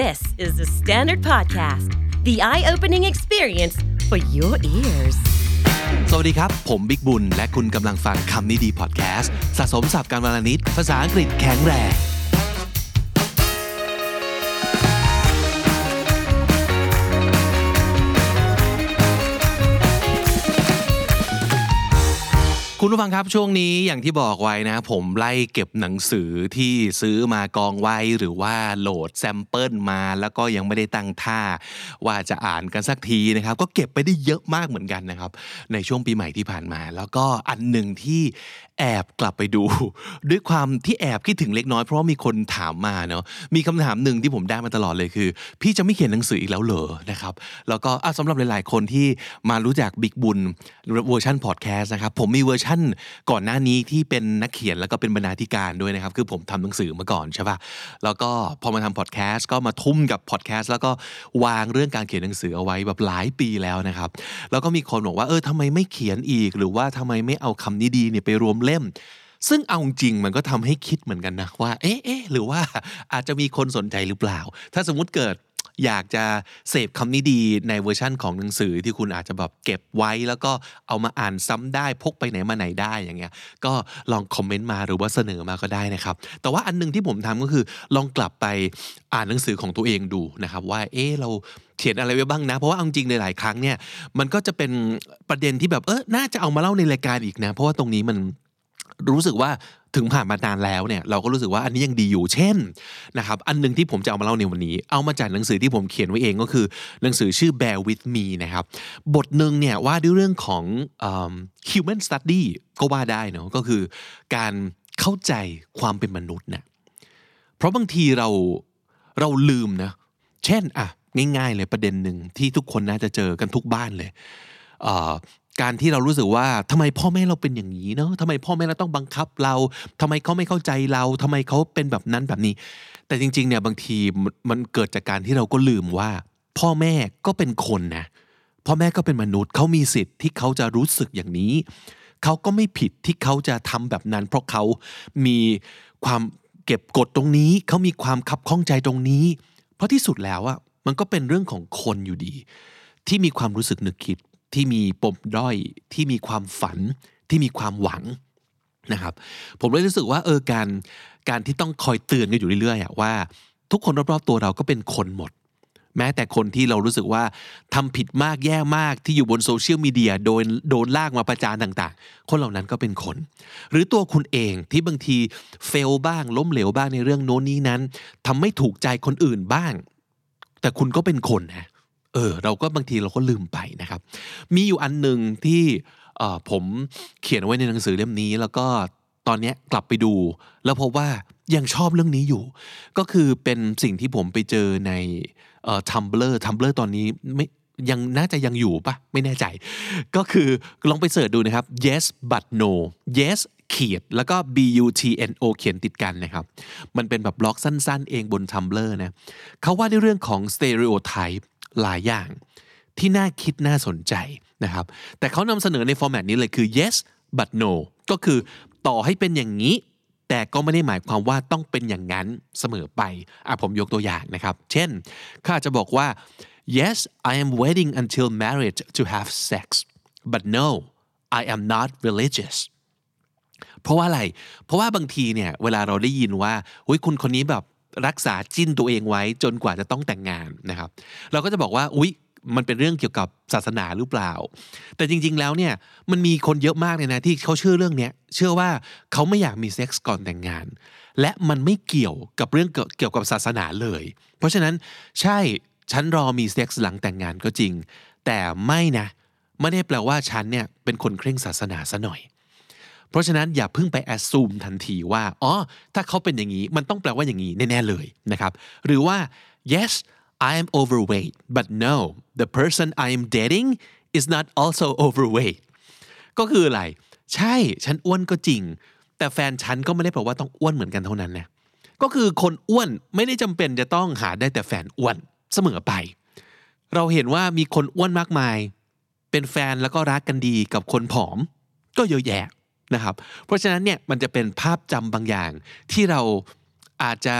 This is the Standard Podcast, the eye-opening experience for your ears. สวัสดีครับผมบิ๊กบุญและคุณกำลังฟังคำนี้ดีพอดแคสต์สะสมศัพท์การวลนิดภาษาอังกฤษแข็งแรงคุณผู้ฟังครับช่วงนี้อย่างที่บอกไว้นะผมไล่เก็บหนังสือที่ซื้อมากองไว้หรือว่าโหลดแซมเปิลมาแล้วก็ยังไม่ได้ตั้งท่าว่าจะอ่านกันสักทีนะครับก็เก็บไปได้เยอะมากเหมือนกันนะครับในช่วงปีใหม่ที่ผ่านมาแล้วก็อันหนึ่งที่แอบกลับไปดูด้วยความที่แอบคิดถึงเล็กน้อยเพราะมีคนถามมาเนาะมีคำถามหนึ่งที่ผมได้มาตลอดเลยคือพี่จะไม่เขียนหนังสืออีกแล้วเหรอนะครับแล้วก็สำหรับหลายๆคนที่มารู้จักบิ๊กบุญเวอร์ชันพอดแคสต์นะครับผมมีเวอร์ชันก่อนหน้านี้ที่เป็นนักเขียนแล้วก็เป็นบรรณาธิการด้วยนะครับคือผมทำหนังสือมาก่อนใช่ป่ะแล้วก็พอมาทำพอดแคสต์ก็มาทุ่มกับพอดแคสต์แล้วก็วางเรื่องการเขียนหนังสือเอาไว้แบบหลายปีแล้วนะครับแล้วก็มีคนบอกว่าทำไมไม่เขียนอีกหรือว่าทำไมไม่เอาคำนี้ดีเนี่ยไปรวมเล่มซึ่งเอาจริงมันก็ทำให้คิดเหมือนกันนะว่าเอ๊ะหรือว่าอาจจะมีคนสนใจหรือเปล่าถ้าสมมุติเกิดอยากจะเสพคำนี้ดีในเวอร์ชั่นของหนังสือที่คุณอาจจะแบบเก็บไว้แล้วก็เอามาอ่านซ้ำได้พกไปไหนมาไหนได้อย่างเงี้ยก็ลองคอมเมนต์มาหรือว่าเสนอมาก็ได้นะครับแต่ว่าอันนึงที่ผมทำก็คือลองกลับไปอ่านหนังสือของตัวเองดูนะครับว่าเราเขียนอะไรไว้บ้างนะเพราะว่าจริงๆในหลายครั้งเนี่ยมันก็จะเป็นประเด็นที่แบบน่าจะเอามาเล่าในรายการอีกนะเพราะว่าตรงนี้มันรู้สึกว่าถึงผ่านมานานแล้วเนี่ยเราก็รู้สึกว่าอันนี้ยังดีอยู่เช่นนะครับอันนึงที่ผมจะเอามาเล่าในวันนี้เอามาจากหนังสือที่ผมเขียนไว้เองก็คือหนังสือชื่อ Bear with Me นะครับบทนึงเนี่ยว่าด้วยเรื่องของ human study ก็ว่าได้เนาะก็คือการเข้าใจความเป็นมนุษย์นะเพราะบางทีเราลืมนะเช่นง่ายๆเลยประเด็นนึงที่ทุกคนน่าจะเจอกันทุกบ้านเลยการที่เรารู้สึกว่าทำไมพ่อแม่เราเป็นอย่างนี้เนาะทำไมพ่อแม่เราต้องบังคับเราทำไมเขาไม่เข้าใจเราทำไมเขาเป็นแบบนั้นแบบนี้แต่จริงๆเนี่ยบางทีมันเกิดจากการที่เราก็ลืมว่าพ่อแม่ก็เป็นคนนะพ่อแม่ก็เป็นมนุษย์เขามีสิทธิ์ที่เขาจะรู้สึกอย่างนี้เขาก็ไม่ผิดที่เขาจะทำแบบนั้นเพราะเขามีความเก็บกดตรงนี้เขามีความคับข้องใจตรงนี้เพราะที่สุดแล้วอะมันก็เป็นเรื่องของคนอยู่ดีที่มีความรู้สึกนึกคิดที่มีปมด้อยที่มีความฝันที่มีความหวังนะครับผมเลยรู้สึกว่าการที่ต้องคอยเตือนกันอยู่เรื่อยๆว่าทุกคนรอบๆตัวเราก็เป็นคนหมดแม้แต่คนที่เรารู้สึกว่าทำผิดมากแย่มากที่อยู่บนโซเชียลมีเดียโดนลากมาประจานต่างๆคนเหล่านั้นก็เป็นคนหรือตัวคุณเองที่บางทีเฟลบ้างล้มเหลวบ้างในเรื่องโน้นนี้นั้นทำไม่ถูกใจคนอื่นบ้างแต่คุณก็เป็นคนนะเราก็บางทีเราก็ลืมไปนะครับมีอยู่อันนึงที่ผมเขียนไว้ในหนังสือเล่มนี้แล้วก็ตอนนี้กลับไปดูแล้วพบว่ายังชอบเรื่องนี้อยู่ก็คือเป็นสิ่งที่ผมไปเจอในTumblr ตอนนี้ไม่ยังน่าจะยังอยู่ป่ะไม่แน่ใจก็คือลองไปเสิร์ชดูนะครับ yes but no yes ขีดแล้วก็ butno เขียนติดกันนะครับมันเป็นแบบบล็อกสั้นๆเองบน Tumblr นะเขาว่าในเรื่องของ stereotypeหลายอย่างที่น่าคิดน่าสนใจนะครับแต่เขานำเสนอในฟอร์แมตนี้เลยคือ yes but no ก็คือต่อให้เป็นอย่างนี้แต่ก็ไม่ได้หมายความว่าต้องเป็นอย่างนั้นเสมอไปผมยกตัวอย่างนะครับเช่นข้าจะบอกว่า yes I am waiting until marriage to have sex but no I am not religious เพราะว่าอะไรเพราะว่าบางทีเนี่ยเวลาเราได้ยินว่าเฮ้ยคุณคนนี้แบบรักษาจิ้นตัวเองไว้จนกว่าจะต้องแต่งงานนะครับเราก็จะบอกว่าอุ๊ยมันเป็นเรื่องเกี่ยวกับศาสนาหรือเปล่าแต่จริงๆแล้วเนี่ยมันมีคนเยอะมากเลยนะที่เขาเชื่อเรื่องนี้เชื่อว่าเขาไม่อยากมีเซ็กส์ก่อนแต่งงานและมันไม่เกี่ยวกับเรื่องเกี่ยวกับศาสนาเลยเพราะฉะนั้นใช่ฉันรอมีเซ็กส์หลังแต่งงานก็จริงแต่ไม่ได้แปลว่าฉันเนี่ยเป็นคนเคร่งศาสนาซะหน่อยเพราะฉะนั้นอย่าเพิ่งไปแอสซูมทันทีว่าถ้าเขาเป็นอย่างนี้มันต้องแปลว่าอย่างนี้แน่ๆเลยนะครับหรือว่า yes I am overweight but no the person I am dating is not also overweight ก็คืออะไรใช่ฉันอ้วนก็จริงแต่แฟนฉันก็ไม่ได้แปลว่าต้องอ้วนเหมือนกันเท่านั้นนะก็คือคนอ้วนไม่ได้จำเป็นจะต้องหาได้แต่แฟนอ้วนเสมอไปเราเห็นว่ามีคนอ้วนมากมายเป็นแฟนแล้วก็รักกันดีกับคนผอมก็เยอะแยะนะครับเพราะฉะนั้นเนี่ยมันจะเป็นภาพจำบางอย่างที่เราอาจจะ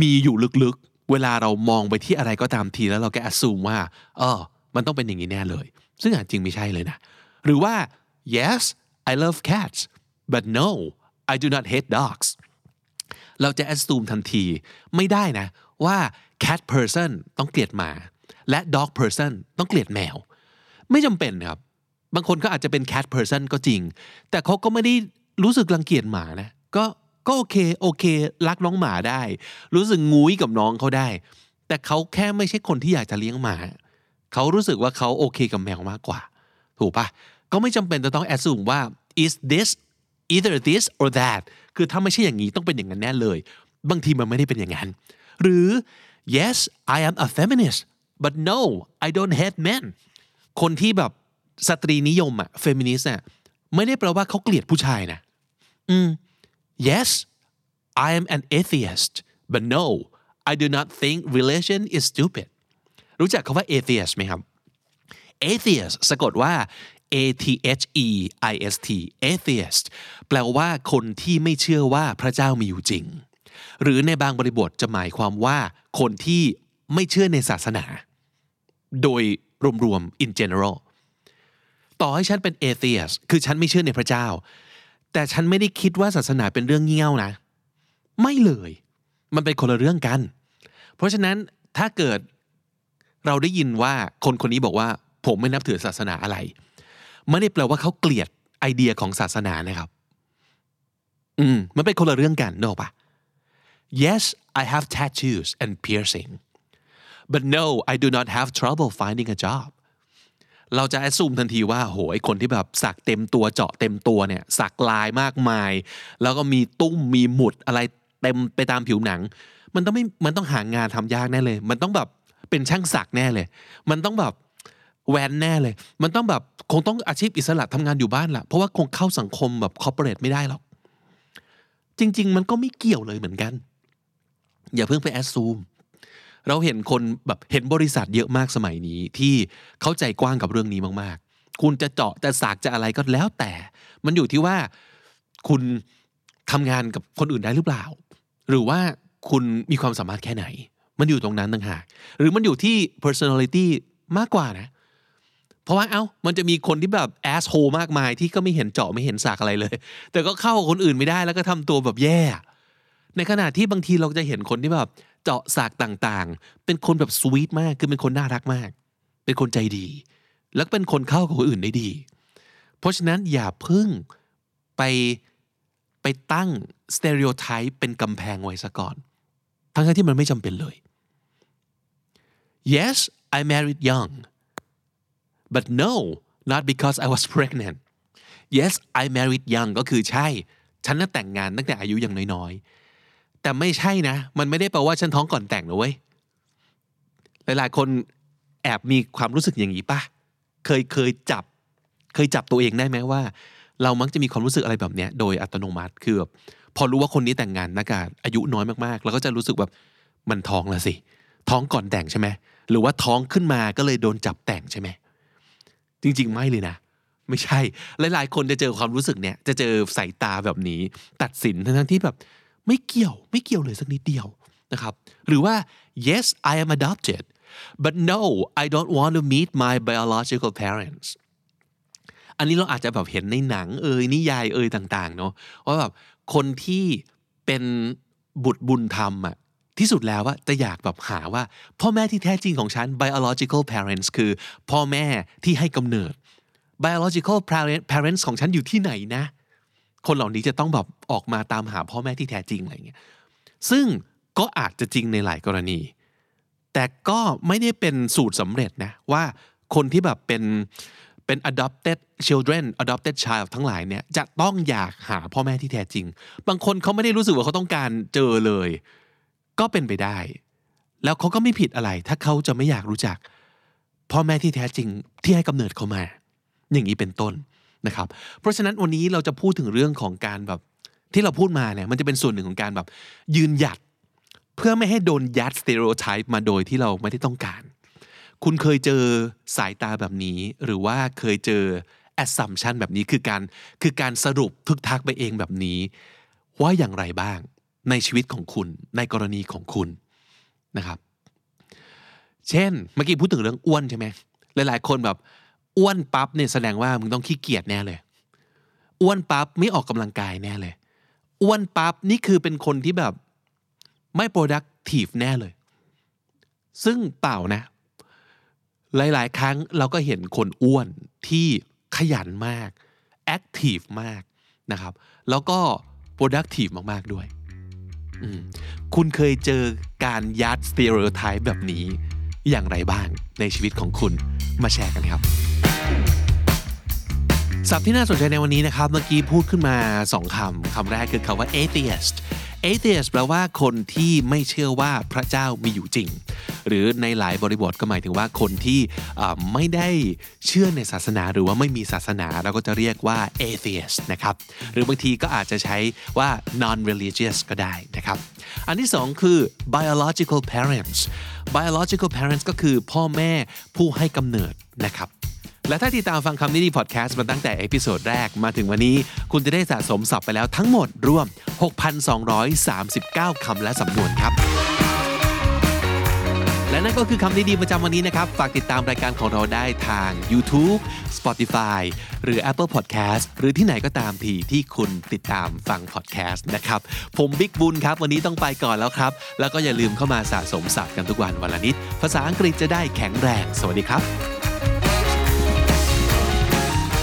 มีอยู่ลึก เวลาเรามองไปที่อะไรก็ตามทีแล้วเราก็แอสซูมว่ามันต้องเป็นอย่างนี้แน่เลยซึ่งจริงไม่ใช่เลยนะหรือว่า yes I love cats but no I do not hate dogs เราจะแอสซูมทันทีไม่ได้นะว่า cat person ต้องเกลียดหมาและ dog person ต้องเกลียดแมวไม่จำเป็นครับบางคนก็อาจจะเป็น cat person ก็จริงแต่เขาก็ไม่ได้รู้สึกรังเกียจหมานะก็โอเครักน้องหมาได้รู้สึกงุ้ยกับน้องเขาได้แต่เขาแค่ไม่ใช่คนที่อยากจะเลี้ยงหมาเขารู้สึกว่าเขาโอเคกับแมวมากกว่าถูกป่ะก็ไม่จำเป็นจะต้องแอสซูมว่า is this either this or that คือถ้าไม่ใช่อย่างนี้ต้องเป็นอย่างนั้นแน่เลยบางทีมันไม่ได้เป็นอย่างนั้นหรือ yes I am a feminist but no I don't hate men คนที่แบบสตรีนิยมอะ feminist อะไม่ได้แปลว่าเขาเกลียดผู้ชายนะYes, I am an atheist, but no, I do not think religion is stupid. รู้จักคำว่า atheist ไหมครับ atheist สะกดว่า atheist atheist แปลว่าคนที่ไม่เชื่อว่าพระเจ้ามีอยู่จริงหรือในบางบริบทจะหมายความว่าคนที่ไม่เชื่อในศาสนาโดยรวมๆ in general ต่อให้ฉันเป็น atheist คือฉันไม่เชื่อในพระเจ้าแต่ฉันไม่ได้คิดว่าศาสนาเป็นเรื่องเงี้ยวนะไม่เลยมันเป็นคนละเรื่องกันเพราะฉะนั้นถ้าเกิดเราได้ยินว่าคนคนนี้บอกว่าผมไม่นับถือศาสนาอะไรไม่ได้แปลว่าเขาเกลียดไอเดียของศาสนานะครับมันเป็นคนละเรื่องกันนึกออกปะ Yes I have tattoos and piercing but no I do not have trouble finding a jobเราจะแอสซูมทันทีว่าโหยคนที่แบบสักเต็มตัวเจาะเต็มตัวเนี่ยสักลายมากมายแล้วก็มีตุ้มมีหมุดอะไรเต็มไปตามผิวหนังมันต้องหางานทำยากแน่เลยมันต้องแบบเป็นช่างสักแน่เลยมันต้องแบบแวนแน่เลยมันต้องแบบคงต้องอาชีพอิสระทำงานอยู่บ้านล่ะเพราะว่าคงเข้าสังคมแบบคอร์ปอเรทไม่ได้หรอกจริงๆมันก็ไม่เกี่ยวเลยเหมือนกันอย่าเพิ่งไปแอสซูมเราเห็นคนแบบเห็นบริษัทเยอะมากสมัยนี้ที่เข้าใจกว้างกับเรื่องนี้มากๆคุณจะเจาะจะสากจะอะไรก็แล้วแต่มันอยู่ที่ว่าคุณทำงานกับคนอื่นได้หรือเปล่าหรือว่าคุณมีความสามารถแค่ไหนมันอยู่ตรงนั้นต่างหากหรือมันอยู่ที่ personality มากกว่านะเพราะว่ามันจะมีคนที่แบบ asshole มากมายที่ก็ไม่เห็นเจาะไม่เห็นสากอะไรเลยแต่ก็เข้าคนอื่นไม่ได้แล้วก็ทำตัวแบบแย่ในขณะที่บางทีเราจะเห็นคนที่แบบเจาะสากต่างๆเป็นคนแบบสวีทมากคือเป็นคนน่ารักมากเป็นคนใจดีแล้วเป็นคนเข้ากับคนอื่นได้ดีเพราะฉะนั้นอย่าเพิ่งไปตั้งสเตอริโอไทป์เป็นกำแพงไว้ซะก่อนทั้งที่มันไม่จำเป็นเลย Yes I married young but no not because I was pregnant Yes I married young ก็คือใช่ฉันน่ะแต่งงานตั้งแต่อายุยังน้อยๆแต่ไม่ใช่นะมันไม่ได้แปลว่าฉันท้องก่อนแต่งนะเว้ยหลายๆคนแอบมีความรู้สึกอย่างนี้ป่ะเคยจับตัวเองได้ไหมว่าเรามักจะมีความรู้สึกอะไรแบบเนี้ยโดยอัตโนมัติคือแบบพอรู้ว่าคนนี้แต่งงานนะอายุน้อยมากๆแล้วก็จะรู้สึกแบบมันท้องละสิท้องก่อนแต่งใช่ไหมหรือว่าท้องขึ้นมาก็เลยโดนจับแต่งใช่ไหมจริงๆไม่เลยนะไม่ใช่หลายๆคนจะเจอความรู้สึกเนี่ยจะเจอสายตาแบบนี้ตัดสินทั้งที่แบบไม่เกี่ยวเลยสักนิดเดียวนะครับหรือว่า yes I am adopted but no I don't want to meet my biological parents อันนี้เราอาจจะแบบเห็นในหนังนิยายต่างๆเนาะว่าแบบคนที่เป็นบุตรบุญธรรมอะที่สุดแล้วว่าจะอยากแบบหาว่าพ่อแม่ที่แท้จริงของฉัน biological parents คือพ่อแม่ที่ให้กำเนิดbiological parents ของฉันอยู่ที่ไหนนะคนเหล่านี้จะต้องแบบออกมาตามหาพ่อแม่ที่แท้จริงอะไรเงี้ยซึ่งก็อาจจะจริงในหลายกรณีแต่ก็ไม่ได้เป็นสูตรสำเร็จนะว่าคนที่แบบเป็น adopted children adopted child ทั้งหลายเนี่ยจะต้องอยากหาพ่อแม่ที่แท้จริงบางคนเขาไม่ได้รู้สึกว่าเขาต้องการเจอเลยก็เป็นไปได้แล้วเขาก็ไม่ผิดอะไรถ้าเขาจะไม่อยากรู้จักพ่อแม่ที่แท้จริงที่ให้กำเนิดเขามาอย่างนี้เป็นต้นนะครับเพราะฉะนั้นวันนี้เราจะพูดถึงเรื่องของการแบบที่เราพูดมาเนี่ยมันจะเป็นส่วนหนึ่งของการแบบยืนหยัดเพื่อไม่ให้โดนยัดสเตอริโอไทป์มาโดยที่เราไม่ได้ต้องการคุณเคยเจอสายตาแบบนี้หรือว่าเคยเจอแอสซัมชันแบบนี้คือการสรุปทึกทักไปเองแบบนี้ว่าอย่างไรบ้างในชีวิตของคุณในกรณีของคุณ นะครับเช่นเมื่อกี้พูดถึงเรื่องอ้วนใช่ไหมหลายๆคนแบบอ้วนปั๊บเนี่ยแสดงว่ามึงต้องขี้เกียจแน่เลยอ้วนปั๊บไม่ออกกำลังกายแน่เลยอ้วนปั๊บนี่คือเป็นคนที่แบบไม่ productive แน่เลยซึ่งเปล่านะหลายๆครั้งเราก็เห็นคนอ้วนที่ขยันมาก active มากนะครับแล้วก็ productive มากๆด้วยคุณเคยเจอการยัด stereotype แบบนี้อย่างไรบ้างในชีวิตของคุณมาแชร์กันครับศัพท์ที่น่าสนใจในวันนี้นะครับเมื่อกี้พูดขึ้นมา2คำคำแรกคือคำว่า atheist atheist แปลว่าคนที่ไม่เชื่อว่าพระเจ้ามีอยู่จริงหรือในหลายบริบทก็หมายถึงว่าคนที่ไม่ได้เชื่อในศาสนาหรือว่าไม่มีศาสนาเราก็จะเรียกว่า atheist นะครับหรือบางทีก็อาจจะใช้ว่า non religious ก็ได้นะครับอันที่สองคือ biological parents biological parents ก็คือพ่อแม่ผู้ให้กำเนิดนะครับและถ้าติดตามฟังคำนี้ดีพอดแคสต์มาตั้งแต่เอพิโซดแรกมาถึงวันนี้คุณจะได้สะสมศัพท์ไปแล้วทั้งหมดรวม 6,239 คำและสำนวนครับและนั่นก็คือคำนี้ดีประจำวันนี้นะครับฝากติดตามรายการของเราได้ทาง YouTube Spotify หรือ Apple Podcast หรือที่ไหนก็ตามทีที่คุณติดตามฟังพอดแคสต์นะครับผมบิ๊กบุญครับวันนี้ต้องไปก่อนแล้วครับแล้วก็อย่าลืมเข้ามาสะสมศัพท์กันทุกวันวันละนิดภาษาอังกฤษจะได้แข็งแรงสวัสดีครับ